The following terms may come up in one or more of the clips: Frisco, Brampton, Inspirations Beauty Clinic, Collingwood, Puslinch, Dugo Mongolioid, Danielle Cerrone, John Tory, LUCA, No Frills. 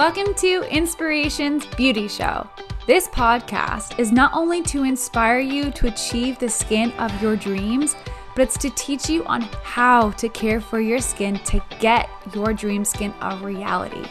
Welcome to Inspirations Beauty Show. This podcast is not only to inspire you to achieve the skin of your dreams, but it's to teach you on how to care for your skin to get your dream skin a reality.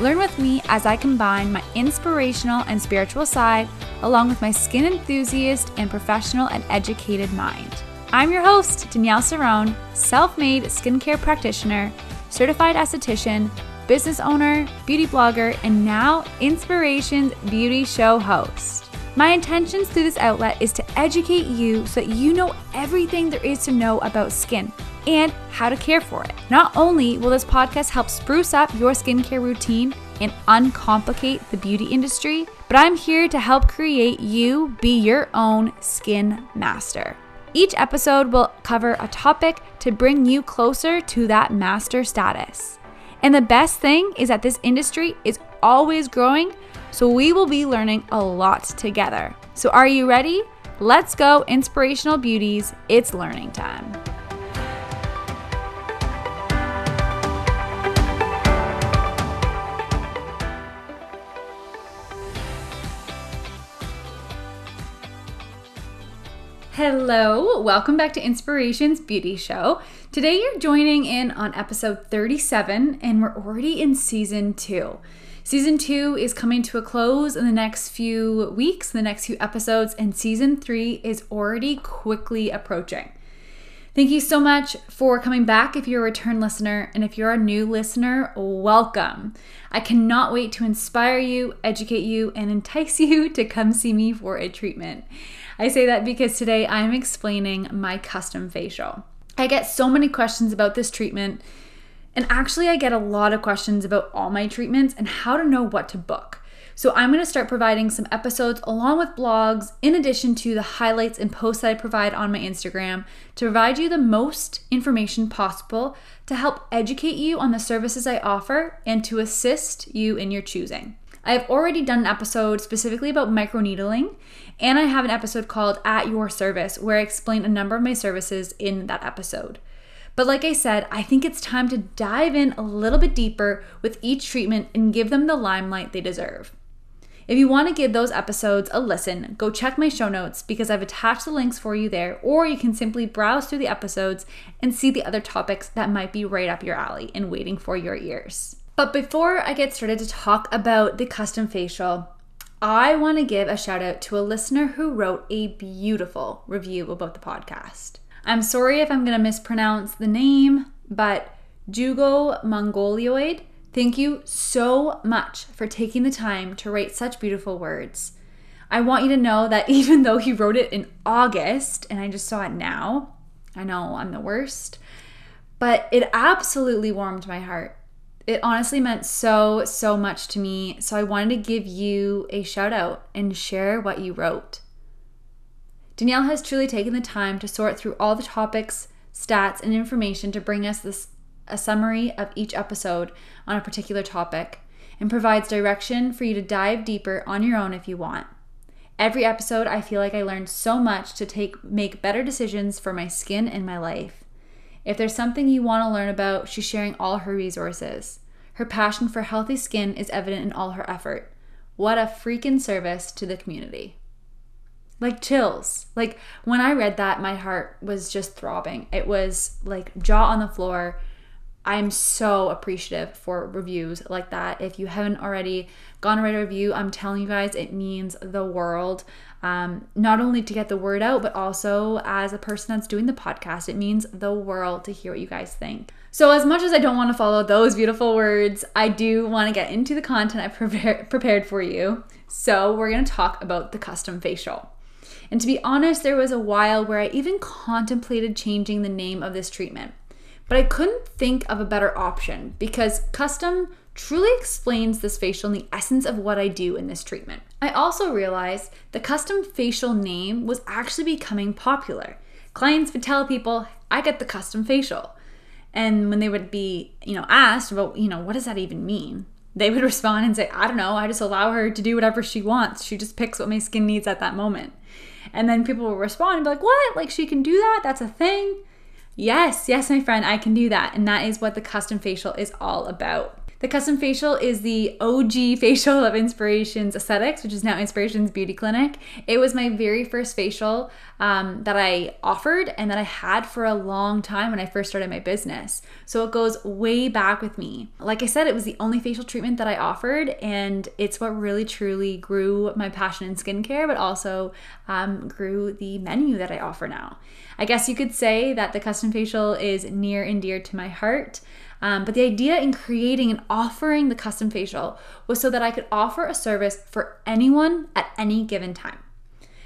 Learn with me as I combine my inspirational and spiritual side along with my skin enthusiast and professional and educated mind. I'm your host, Danielle Cerrone, self-made skincare practitioner, certified esthetician, business owner, beauty blogger, and now Inspirations Beauty Show host. My intentions through this outlet is to educate you so that you know everything there is to know about skin and how to care for it. Not only will this podcast help spruce up your skincare routine and uncomplicate the beauty industry, but I'm here to help create you be your own skin master. Each episode will cover a topic to bring you closer to that master status. And the best thing is that this industry is always growing, so we will be learning a lot together. So are you ready? Let's go, Inspirational Beauties. It's learning time. Hello, welcome back to Inspirations Beauty Show. Today you're joining in on episode 37 and we're already in season 2. Season 2 is coming to a close in the next few weeks, the next few episodes, and season 3 is already quickly approaching. Thank you so much for coming back if you're a return listener, and if you're a new listener, welcome. I cannot wait to inspire you, educate you, and entice you to come see me for a treatment. I say that because today I'm explaining my custom facial. I get so many questions about this treatment, and actually I get a lot of questions about all my treatments and how to know what to book. So I'm going to start providing some episodes along with blogs in addition to the highlights and posts that I provide on my Instagram to provide you the most information possible to help educate you on the services I offer and to assist you in your choosing. I have already done an episode specifically about microneedling, and I have an episode called At Your Service where I explain a number of my services in that episode. But like I said, I think it's time to dive in a little bit deeper with each treatment and give them the limelight they deserve. If you want to give those episodes a listen, go check my show notes because I've attached the links for you there, or you can simply browse through the episodes and see the other topics that might be right up your alley and waiting for your ears. But before I get started to talk about the custom facial, I want to give a shout out to a listener who wrote a beautiful review about the podcast. I'm sorry if I'm going to mispronounce the name, but Dugo Mongolioid. Thank you so much for taking the time to write such beautiful words. I want you to know that even though he wrote it in August, and I just saw it now, I know I'm the worst, but it absolutely warmed my heart. It honestly meant so, so much to me, so I wanted to give you a shout out and share what you wrote. Danielle has truly taken the time to sort through all the topics, stats, and information to bring us a summary of each episode on a particular topic and provides direction for you to dive deeper on your own if you want. Every episode, I feel like I learned so much to make better decisions for my skin and my life. If there's something you want to learn about, she's sharing all her resources. Her passion for healthy skin is evident in all her effort. What a freaking service to the community. Like chills. Like when I read that, my heart was just throbbing. It was like jaw on the floor. I'm so appreciative for reviews like that. If you haven't already gone and write a review, I'm telling you guys, it means the world. Not only to get the word out, but also as a person that's doing the podcast, it means the world to hear what you guys think. So as much as I don't want to follow those beautiful words, I do want to get into the content I've prepared for you. So we're going to talk about the custom facial. And to be honest, there was a while where I even contemplated changing the name of this treatment. But I couldn't think of a better option because custom truly explains this facial and the essence of what I do in this treatment. I also realized the custom facial name was actually becoming popular. Clients would tell people, I get the custom facial. And when they would be, asked about, what does that even mean? They would respond and say, I don't know, I just allow her to do whatever she wants. She just picks what my skin needs at that moment. And then people will respond and be like, what? Like she can do that? That's a thing? Yes, my friend, I can do that. And that is what the custom facial is all about. The custom facial is the OG facial of Inspirations Aesthetics, which is now Inspirations Beauty Clinic. It was my very first facial that I offered and that I had for a long time when I first started my business. So it goes way back with me. Like I said, it was the only facial treatment that I offered, and it's what really truly grew my passion in skincare, but also grew the menu that I offer now. I guess you could say that the custom facial is near and dear to my heart. But the idea in creating and offering the custom facial was so that I could offer a service for anyone at any given time.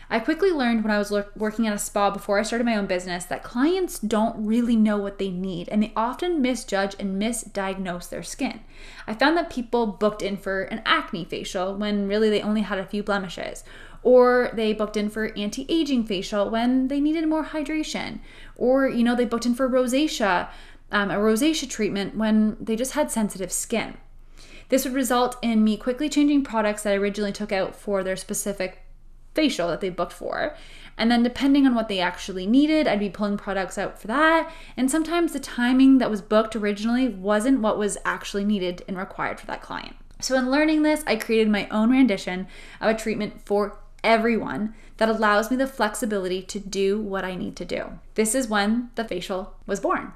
I quickly learned when I was working at a spa before I started my own business that clients don't really know what they need, and they often misjudge and misdiagnose their skin. I found that people booked in for an acne facial when really they only had a few blemishes, or they booked in for anti-aging facial when they needed more hydration, or they booked in for rosacea, a rosacea treatment when they just had sensitive skin. This would result in me quickly changing products that I originally took out for their specific facial that they booked for. And then depending on what they actually needed, I'd be pulling products out for that. And sometimes the timing that was booked originally wasn't what was actually needed and required for that client. So in learning this, I created my own rendition of a treatment for everyone that allows me the flexibility to do what I need to do. This is when the facial was born.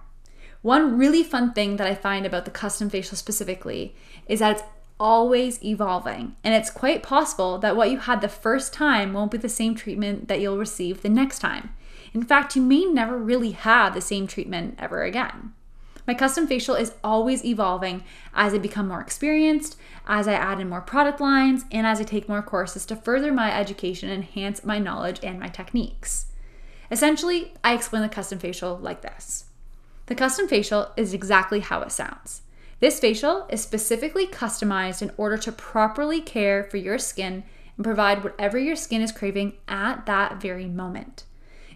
One really fun thing that I find about the custom facial specifically is that it's always evolving, and it's quite possible that what you had the first time won't be the same treatment that you'll receive the next time. In fact, you may never really have the same treatment ever again. My custom facial is always evolving as I become more experienced, as I add in more product lines, and as I take more courses to further my education and enhance my knowledge and my techniques. Essentially, I explain the custom facial like this. The custom facial is exactly how it sounds. This facial is specifically customized in order to properly care for your skin and provide whatever your skin is craving at that very moment.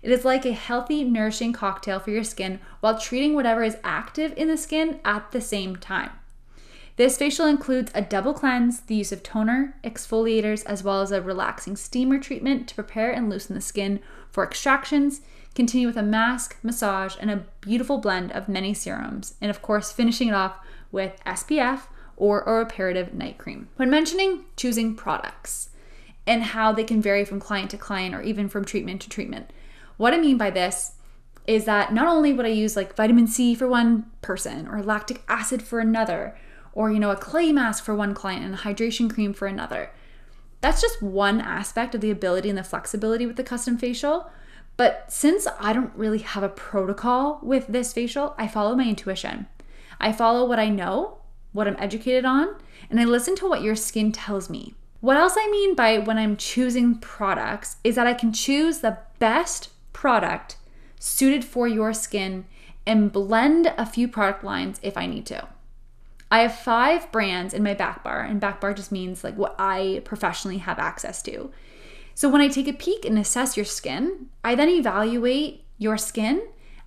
It is like a healthy, nourishing cocktail for your skin while treating whatever is active in the skin at the same time. This facial includes a double cleanse, the use of toner, exfoliators, as well as a relaxing steamer treatment to prepare and loosen the skin for extractions, continue with a mask, massage, and a beautiful blend of many serums, and of course finishing it off with SPF or a reparative night cream. When mentioning choosing products and how they can vary from client to client or even from treatment to treatment, what I mean by this is that not only would I use like vitamin C for one person or lactic acid for another, or a clay mask for one client and a hydration cream for another. That's just one aspect of the ability and the flexibility with the custom facial. But since I don't really have a protocol with this facial, I follow my intuition. I follow what I know, what I'm educated on, and I listen to what your skin tells me. What else I mean by when I'm choosing products is that I can choose the best product suited for your skin and blend a few product lines if I need to. I have 5 brands in my back bar, and back bar just means like what I professionally have access to. So when I take a peek and assess your skin, I then evaluate your skin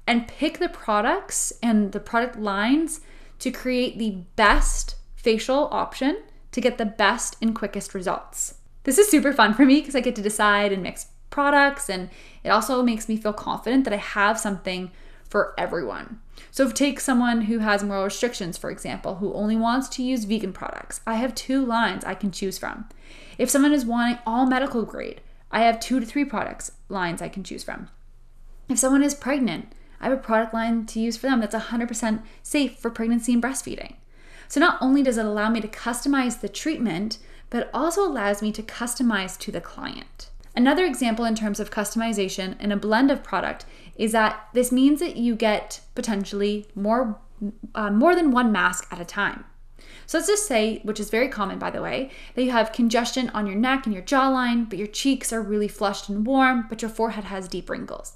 and pick the products and the product lines to create the best facial option to get the best and quickest results. This is super fun for me because I get to decide and mix products, and it also makes me feel confident that I have something for everyone. So if take someone who has moral restrictions, for example, who only wants to use vegan products, I have 2 lines I can choose from. If someone is wanting all medical grade, I have 2 to 3 product lines I can choose from. If someone is pregnant, I have a product line to use for them that's 100% safe for pregnancy and breastfeeding. So not only does it allow me to customize the treatment, but it also allows me to customize to the client. Another example in terms of customization and a blend of product is that this means that you get potentially more than one mask at a time. So let's just say, which is very common by the way, that you have congestion on your neck and your jawline, but your cheeks are really flushed and warm, but your forehead has deep wrinkles.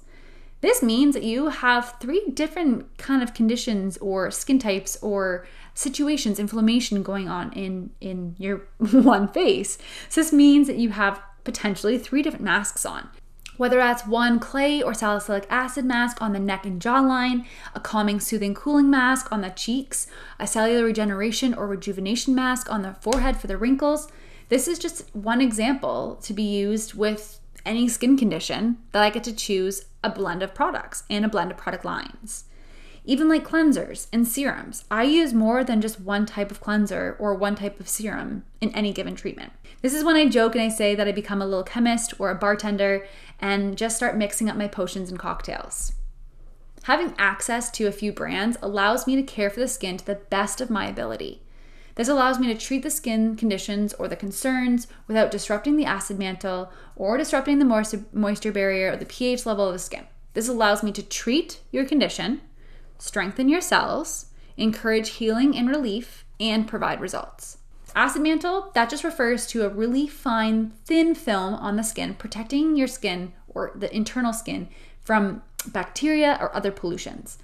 This means that you have 3 different kind of conditions or skin types or situations, inflammation going on in your one face. So this means that you have potentially 3 different masks on. Whether that's one clay or salicylic acid mask on the neck and jawline, a calming, soothing, cooling mask on the cheeks, a cellular regeneration or rejuvenation mask on the forehead for the wrinkles. This is just one example to be used with any skin condition that I get to choose a blend of products and a blend of product lines. even like cleansers and serums. I use more than just one type of cleanser or one type of serum in any given treatment. This is when I joke and I say that I become a little chemist or a bartender and just start mixing up my potions and cocktails. Having access to a few brands allows me to care for the skin to the best of my ability. This allows me to treat the skin conditions or the concerns without disrupting the acid mantle or disrupting the moisture barrier or the pH level of the skin. This allows me to treat your condition, strengthen your cells, encourage healing and relief, and provide results. Acid mantle, that just refers to a really fine, thin film on the skin, protecting your skin or the internal skin from bacteria or other pollutions.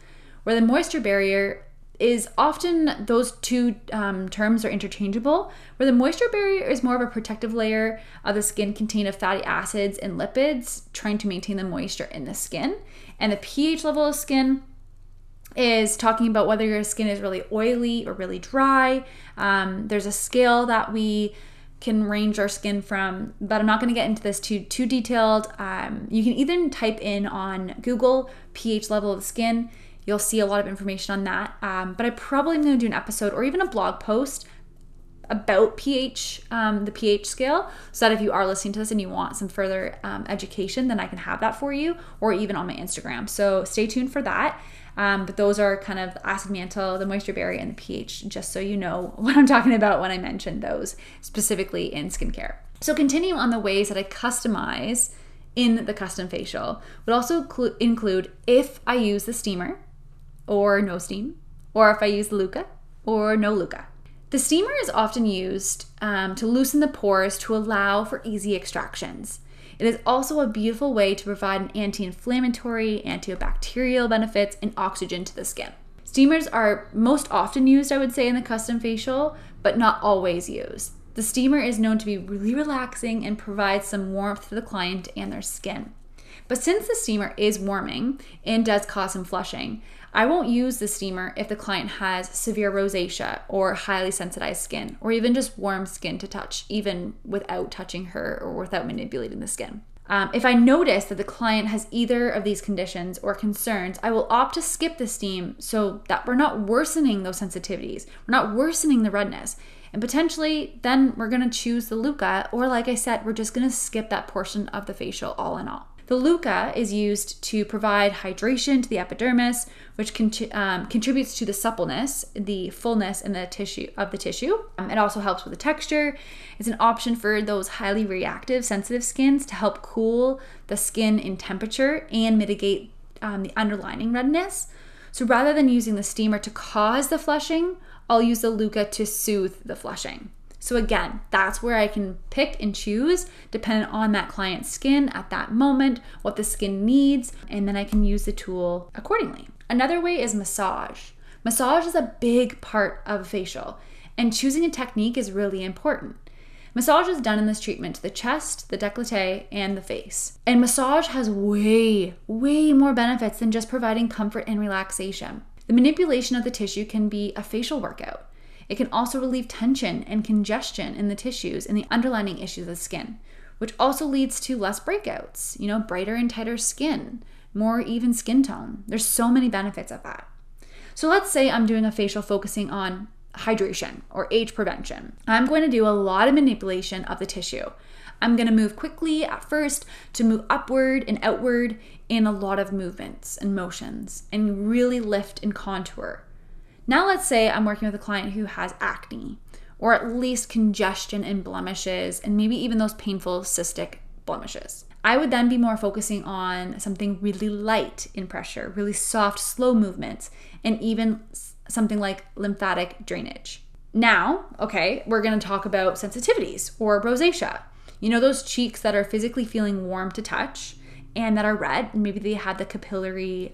Where the moisture barrier is often, those two terms are interchangeable, where the moisture barrier is more of a protective layer of the skin contained of fatty acids and lipids, trying to maintain the moisture in the skin. And the pH level of skin is talking about whether your skin is really oily or really dry. There's a scale that we can range our skin from, but I'm not gonna get into this too detailed. You can either type in on Google pH level of the skin. You'll see a lot of information on that, but I probably am gonna do an episode or even a blog post about pH, the pH scale, so that if you are listening to this and you want some further education, then I can have that for you, or even on my Instagram. So stay tuned for that. But those are kind of acid mantle, the moisture barrier, and the pH, just so you know what I'm talking about when I mention those specifically in skincare. So continue on the ways that I customize in the custom facial would also include if I use the steamer, or no steam, or if I use LUCA or no LUCA. The steamer is often used to loosen the pores to allow for easy extractions. It is also a beautiful way to provide an anti-inflammatory, antibacterial benefits, and oxygen to the skin. Steamers are most often used, I would say, in the custom facial, but not always used. The steamer is known to be really relaxing and provides some warmth to the client and their skin. But since the steamer is warming and does cause some flushing, I won't use the steamer if the client has severe rosacea or highly sensitized skin, or even just warm skin to touch, even without touching her or without manipulating the skin. If I notice that the client has either of these conditions or concerns, I will opt to skip the steam so that we're not worsening those sensitivities, we're not worsening the redness. And potentially then we're gonna choose the LUCA, or like I said, we're just gonna skip that portion of the facial all in all. The LUCA is used to provide hydration to the epidermis, which contributes to the suppleness, the fullness, and the tissue of the tissue. It also helps with the texture. It's an option for those highly reactive, sensitive skins to help cool the skin in temperature and mitigate the underlying redness. So rather than using the steamer to cause the flushing, I'll use the LUCA to soothe the flushing. So again, that's where I can pick and choose depending on that client's skin at that moment, what the skin needs, and then I can use the tool accordingly. Another way is massage. Massage is a big part of a facial, and choosing a technique is really important. Massage is done in this treatment to the chest, the décolleté, and the face. And massage has way more benefits than just providing comfort and relaxation. The manipulation of the tissue can be a facial workout. It can also relieve tension and congestion in the tissues and the underlying issues of the skin, which also leads to less breakouts, brighter and tighter skin, more even skin tone. There's so many benefits of that. So let's say I'm doing a facial focusing on hydration or age prevention. I'm going to do a lot of manipulation of the tissue. I'm going to move quickly at first to move upward and outward in a lot of movements and motions and really lift and contour. Now let's say I'm working with a client who has acne, or at least congestion and blemishes, and maybe even those painful cystic blemishes. I would then be more focusing on something really light in pressure, really soft, slow movements, and even something like lymphatic drainage. Now, okay, we're gonna talk about sensitivities or rosacea. Those cheeks that are physically feeling warm to touch and that are red, and maybe they have the capillary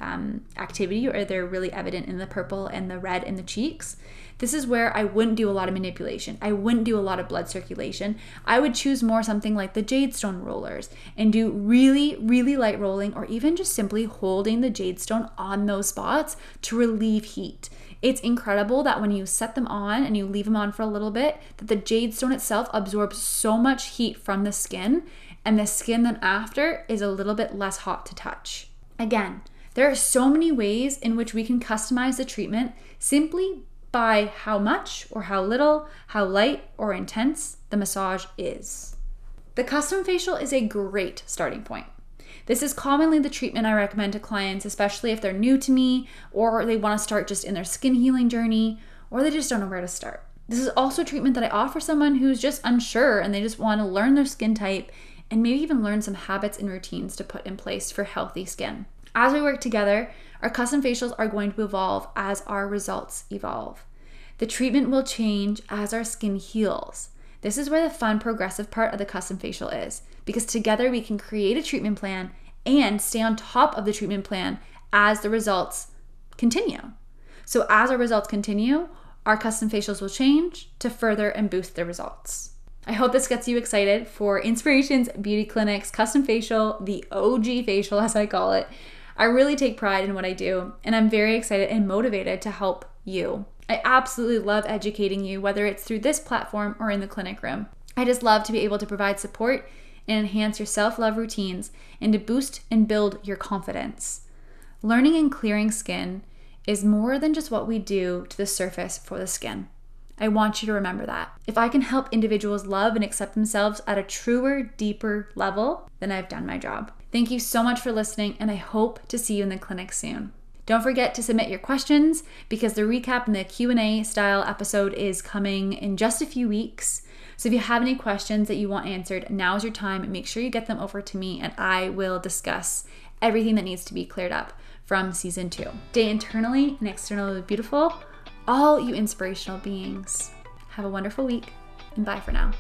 activity, or they're really evident in the purple and the red in the cheeks. This is where I wouldn't do a lot of manipulation. I wouldn't do a lot of blood circulation. I would choose more something like the jade stone rollers and do really, really light rolling, or even just simply holding the jade stone on those spots to relieve heat. It's incredible that when you set them on and you leave them on for a little bit, that the jade stone itself absorbs so much heat from the skin, and the skin then after is a little bit less hot to touch. Again, There are so many ways in which we can customize the treatment simply by how much or how little, how light or intense the massage is. The custom facial is a great starting point. This is commonly the treatment I recommend to clients, especially if they're new to me or they want to start just in their skin healing journey, or they just don't know where to start. This is also a treatment that I offer someone who's just unsure and they just want to learn their skin type and maybe even learn some habits and routines to put in place for healthy skin. As we work together, our custom facials are going to evolve as our results evolve. The treatment will change as our skin heals. This is where the fun, progressive part of the custom facial is, because together we can create a treatment plan and stay on top of the treatment plan as the results continue. So as our results continue, our custom facials will change to further and boost the results. I hope this gets you excited for Inspirations Beauty Clinic's custom facial, the OG facial as I call it. I really take pride in what I do, and I'm very excited and motivated to help you. I absolutely love educating you, whether it's through this platform or in the clinic room. I just love to be able to provide support and enhance your self-love routines and to boost and build your confidence. Learning and clearing skin is more than just what we do to the surface for the skin. I want you to remember that. If I can help individuals love and accept themselves at a truer, deeper level, then I've done my job. Thank you so much for listening, and I hope to see you in the clinic soon. Don't forget to submit your questions, because the recap and the Q&A style episode is coming in just a few weeks. So if you have any questions that you want answered, now is your time. Make sure you get them over to me, and I will discuss everything that needs to be cleared up from season 2. Stay internally and externally beautiful, all you inspirational beings. Have a wonderful week, and bye for now.